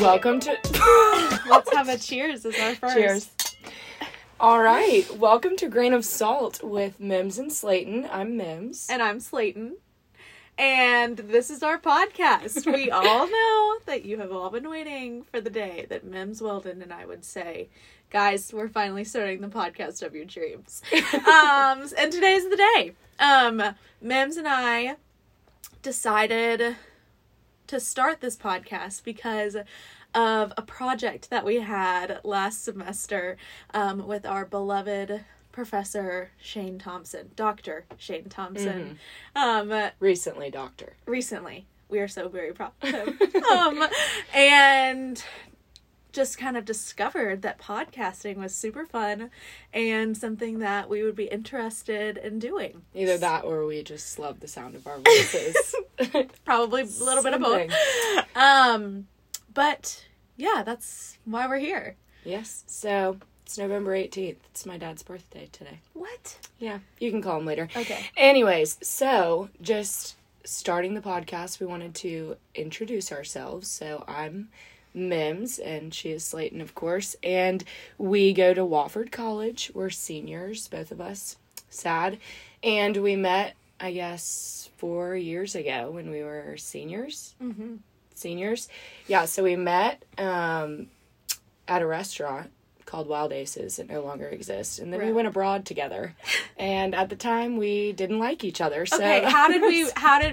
Welcome to... Let's have a cheers as our first. Cheers. All right. Welcome to Grain of Salt with Mims and Slaton. I'm Mims. And I'm Slaton. And this is our podcast. We all know that you have all been waiting for the day that Mims Weldon and I would say, guys, we're finally starting the podcast of your dreams. And today's the day. Mims and I decided to start this podcast because of a project that we had last semester with our beloved Professor Shane Thompson, Dr. Shane Thompson. Mm-hmm. Recently, Doctor. Recently. We are so very proud of him. And just kind of discovered that podcasting was super fun and something that we would be interested in doing. Either that or we just love the sound of our voices. Probably a little bit of both. But yeah, that's why we're here. Yes. So it's November 18th. It's my dad's birthday today. What? Yeah. You can call him later. Okay. Anyways, so just starting the podcast, we wanted to introduce ourselves. So I'm Mims, and she is Slaton, of course, and we go to Wofford College. We're seniors, both of us. Sad. And we met, I guess, 4 years ago when we were seniors. Mm-hmm. Seniors. Yeah, so we met at a restaurant called Wild Aces. It no longer exists. And then we went abroad together. And at the time, we didn't like each other. So. Okay, how did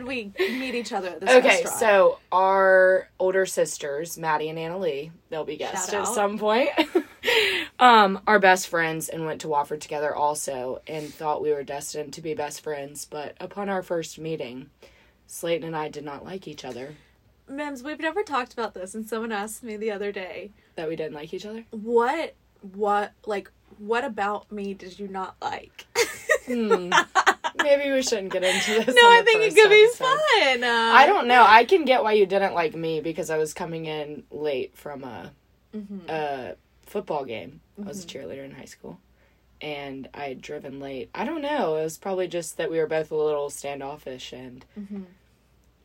we meet each other at this restaurant? Okay, so our older sisters, Maddie and Annalee, they'll be guests at some point, are best friends and went to Wofford together also and thought we were destined to be best friends. But upon our first meeting, Slaton and I did not like each other. Mims, we've never talked about this, and someone asked me the other day. That we didn't like each other? What about me did you not like? Maybe we shouldn't get into this. No, I think it could be fun. I don't know. I can get why you didn't like me because I was coming in late from a football game. Mm-hmm. I was a cheerleader in high school, and I had driven late. I don't know. It was probably just that we were both a little standoffish and... Mm-hmm.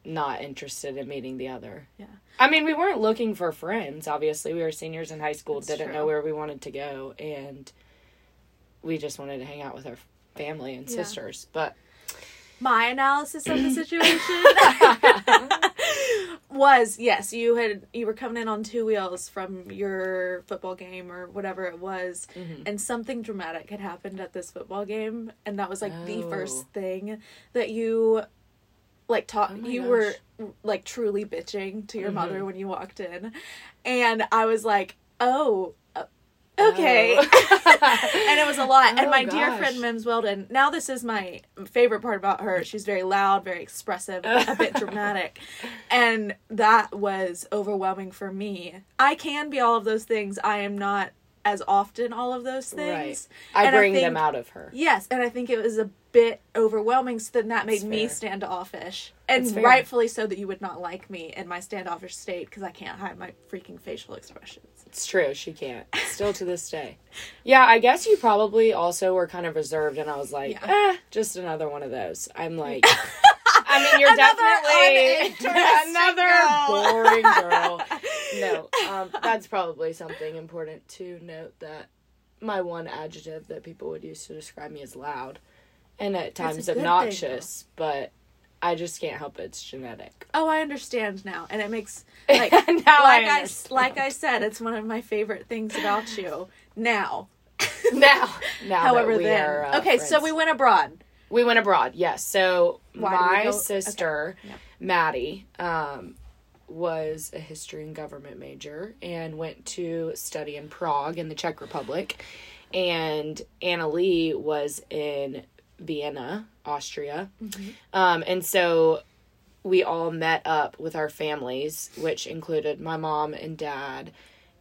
Not interested in meeting the other. Yeah. I mean, we weren't looking for friends, obviously. We were seniors in high school, didn't know where we wanted to go, and we just wanted to hang out with our family and sisters. But my analysis of the situation was, yes, you were coming in on two wheels from your football game or whatever it was, and something dramatic had happened at this football game, and that was like the first thing that you... You were truly bitching to your mother when you walked in. And I was like, okay. And it was a lot. And my dear friend Mims Weldon, now this is my favorite part about her. She's very loud, very expressive, a bit dramatic. And that was overwhelming for me. I can be all of those things. I am not as often all of those things. Right. I think them out of her. Yes. And I think it was a bit overwhelming, so then that made me standoffish, and rightfully so that you would not like me in my standoffish state because I can't hide my freaking facial expressions. It's true, she can't. Still to this day. Yeah, I guess you probably also were kind of reserved, and I was like, just another one of those. I'm like, I mean, you're definitely another boring girl. No, that's probably something important to note, that my one adjective that people would use to describe me is loud. And at times obnoxious, but I just can't help it. It's genetic. Oh, I understand now. And it makes, like, like I said, it's one of my favorite things about you. Now however, that we are friends. So we went abroad. Yes. So my sister, Maddie, was a history and government major and went to study in Prague in the Czech Republic. And Annalee was in... Vienna, Austria. Mm-hmm. And so we all met up with our families, which included my mom and dad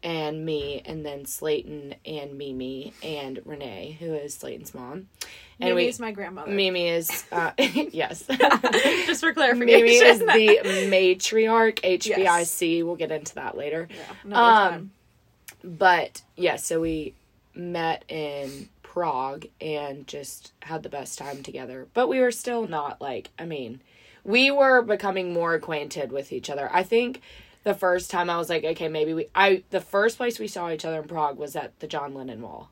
and me, and then Slaton and Mimi and Renee, who is Slaton's mom. And Mimi is my grandmother. Mimi is, yes. Just for clarification. Mimi is the matriarch, HBIC. Yes. We'll get into that later. Yeah, another time. But, yeah, so we met in... Prague and just had the best time together. But we were still not we were becoming more acquainted with each other. I think the first time I was like, okay, maybe the first place we saw each other in Prague was at the John Lennon Wall.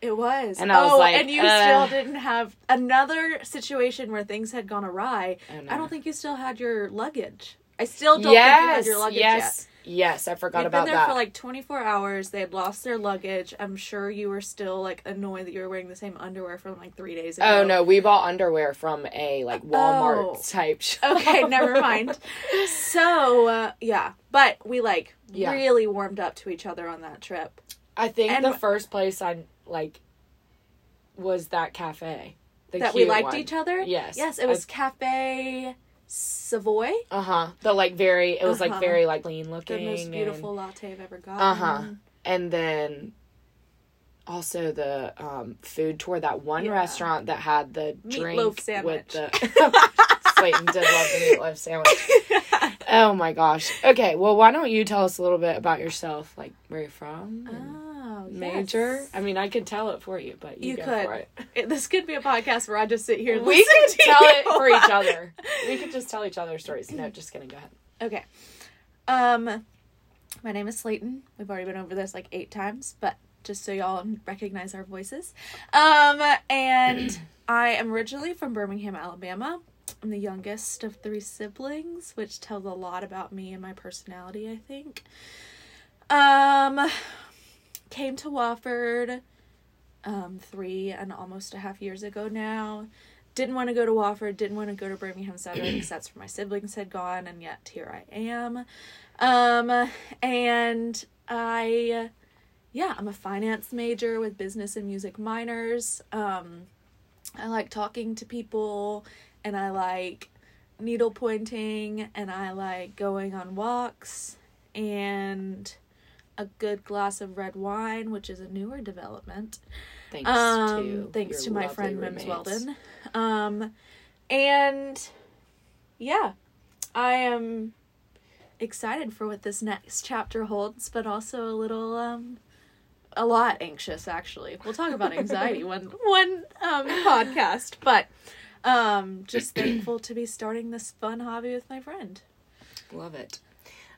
It was. And I was like, and you still didn't have another situation where things had gone awry. I don't think you still had your luggage. I still don't think you had your luggage yet. Yes, I forgot about that. They'd been there for like 24 hours. They had lost their luggage. I'm sure you were still like annoyed that you were wearing the same underwear from like 3 days ago. Oh, no. We bought underwear from a like Walmart type shop. Okay, never mind. So, yeah. But we like really warmed up to each other on that trip. I think the first place I... like, was that cafe. That we liked each other? Yes. Yes, it was Cafe Savoy. Uh-huh. The, like, very, it was, like, very, like, lean looking. The most beautiful latte I've ever gotten. Uh-huh. And then, also the food tour, that one restaurant that had the drink. Meatloaf sandwich. With the... Slaton did love the meatloaf sandwich. Oh, my gosh. Okay, well, why don't you tell us a little bit about yourself, like, where you're from? Major? Yes. I mean, I could tell it for you, but you go for it. This could be a podcast where I just sit here and we could tell it for each other. We could just tell each other stories. No, just kidding. Go ahead. Okay. My name is Slaton. We've already been over this like 8 times, but just so y'all recognize our voices. And I am originally from Birmingham, Alabama. I'm the youngest of 3 siblings, which tells a lot about me and my personality, I think. Came to Wofford 3 and almost a half years ago now. Didn't want to go to Wofford, didn't want to go to Birmingham Southern because that's where my siblings had gone, and yet here I am. And I, I'm a finance major with business and music minors. I like talking to people, and I like needle pointing, and I like going on walks, and... a good glass of red wine, which is a newer development. Thanks to my friend Mims Weldon. And yeah, I am excited for what this next chapter holds, but also a lot anxious, actually. We'll talk about anxiety one podcast, but just thankful to be starting this fun hobby with my friend. Love it.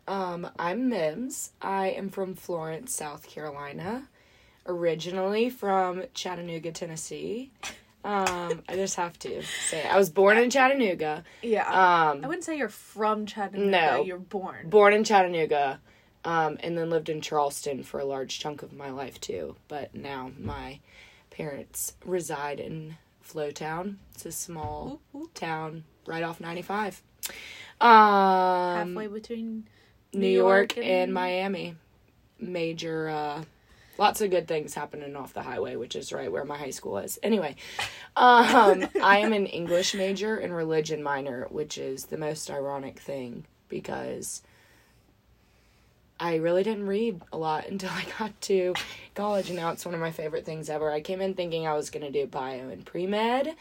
I'm Mims. I am from Florence, South Carolina, originally from Chattanooga, Tennessee. I just have to say it. I was born in Chattanooga. Yeah. I wouldn't say you're from Chattanooga. No. You're born. Born in Chattanooga, and then lived in Charleston for a large chunk of my life, too. But now my parents reside in Flowtown. It's a small town right off 95. Halfway between... New York and Miami. Major, lots of good things happening off the highway, which is right where my high school is. Anyway, I am an English major and religion minor, which is the most ironic thing because I really didn't read a lot until I got to college, and now it's one of my favorite things ever. I came in thinking I was going to do bio and pre-med.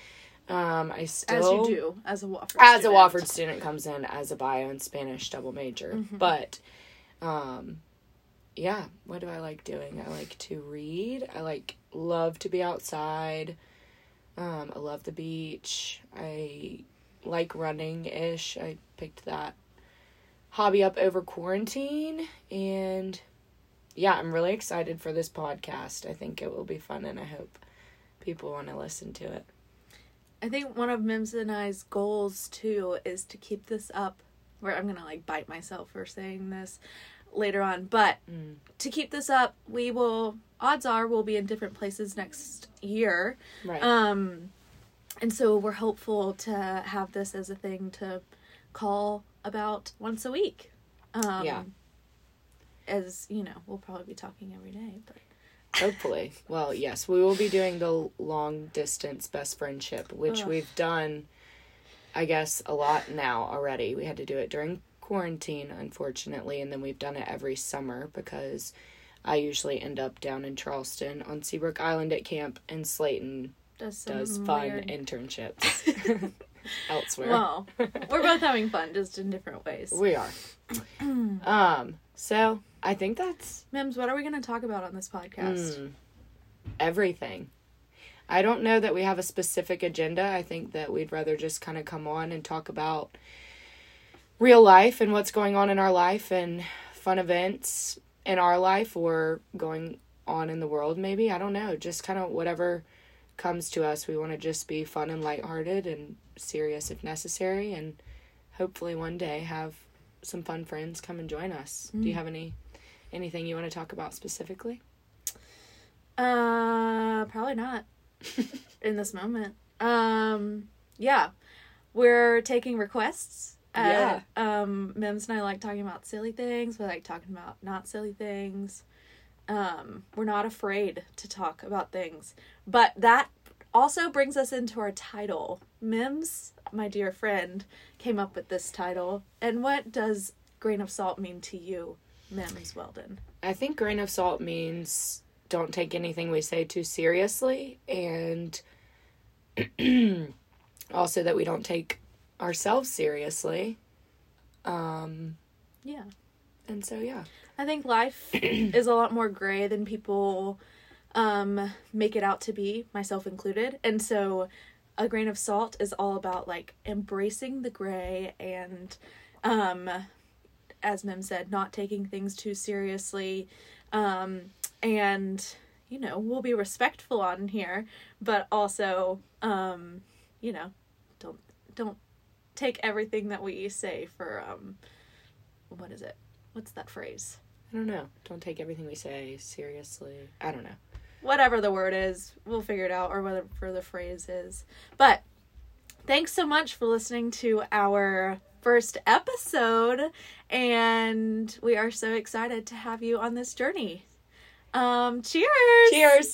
I still... As you do, as a Wofford student. As a Wofford student comes in as a bio and Spanish double major. Mm-hmm. But, yeah, what do I like doing? I like to read. I love to be outside. I love the beach. I like running-ish. I picked that hobby up over quarantine. And, yeah, I'm really excited for this podcast. I think it will be fun, and I hope people want to listen to it. I think one of Mims and I's goals, too, is to keep this up, where I'm going to, bite myself for saying this later on, but to keep this up, we will, odds are, we'll be in different places next year. Right. And so we're hopeful to have this as a thing to call about once a week. Yeah. As, we'll probably be talking every day, but... Hopefully. Well, yes, we will be doing the long distance best friendship, which we've done, I guess, a lot now already. We had to do it during quarantine, unfortunately, and then we've done it every summer because I usually end up down in Charleston on Seabrook Island at camp, and Slaton does fun internships elsewhere. Well, we're both having fun, just in different ways. We are. So... I think that's... Mims, what are we going to talk about on this podcast? Everything. I don't know that we have a specific agenda. I think that we'd rather just kind of come on and talk about real life and what's going on in our life and fun events in our life or going on in the world, maybe. I don't know. Just kind of whatever comes to us. We want to just be fun and lighthearted and serious if necessary, and hopefully one day have some fun friends come and join us. Mm. Do you have anything you want to talk about specifically? Probably not in this moment. Yeah. We're taking requests. Mims and I like talking about silly things. We like talking about not silly things. We're not afraid to talk about things. But that also brings us into our title. Mims, my dear friend, came up with this title. And what does Grain of Salt mean to you, Mims Weldon? I think Grain of Salt means don't take anything we say too seriously, and also that we don't take ourselves seriously. Yeah. And so, yeah. I think life is a lot more gray than people make it out to be, myself included. And so a grain of salt is all about, like, embracing the gray and, as Mim said, not taking things too seriously. And, you know, we'll be respectful on here, but also, you know, don't take everything that we say for, what is it? What's that phrase? I don't know. Don't take everything we say seriously. I don't know. Whatever the word is, we'll figure it out, or whatever the phrase is. But thanks so much for listening to our first episode, and we are so excited to have you on this journey. Cheers! Cheers!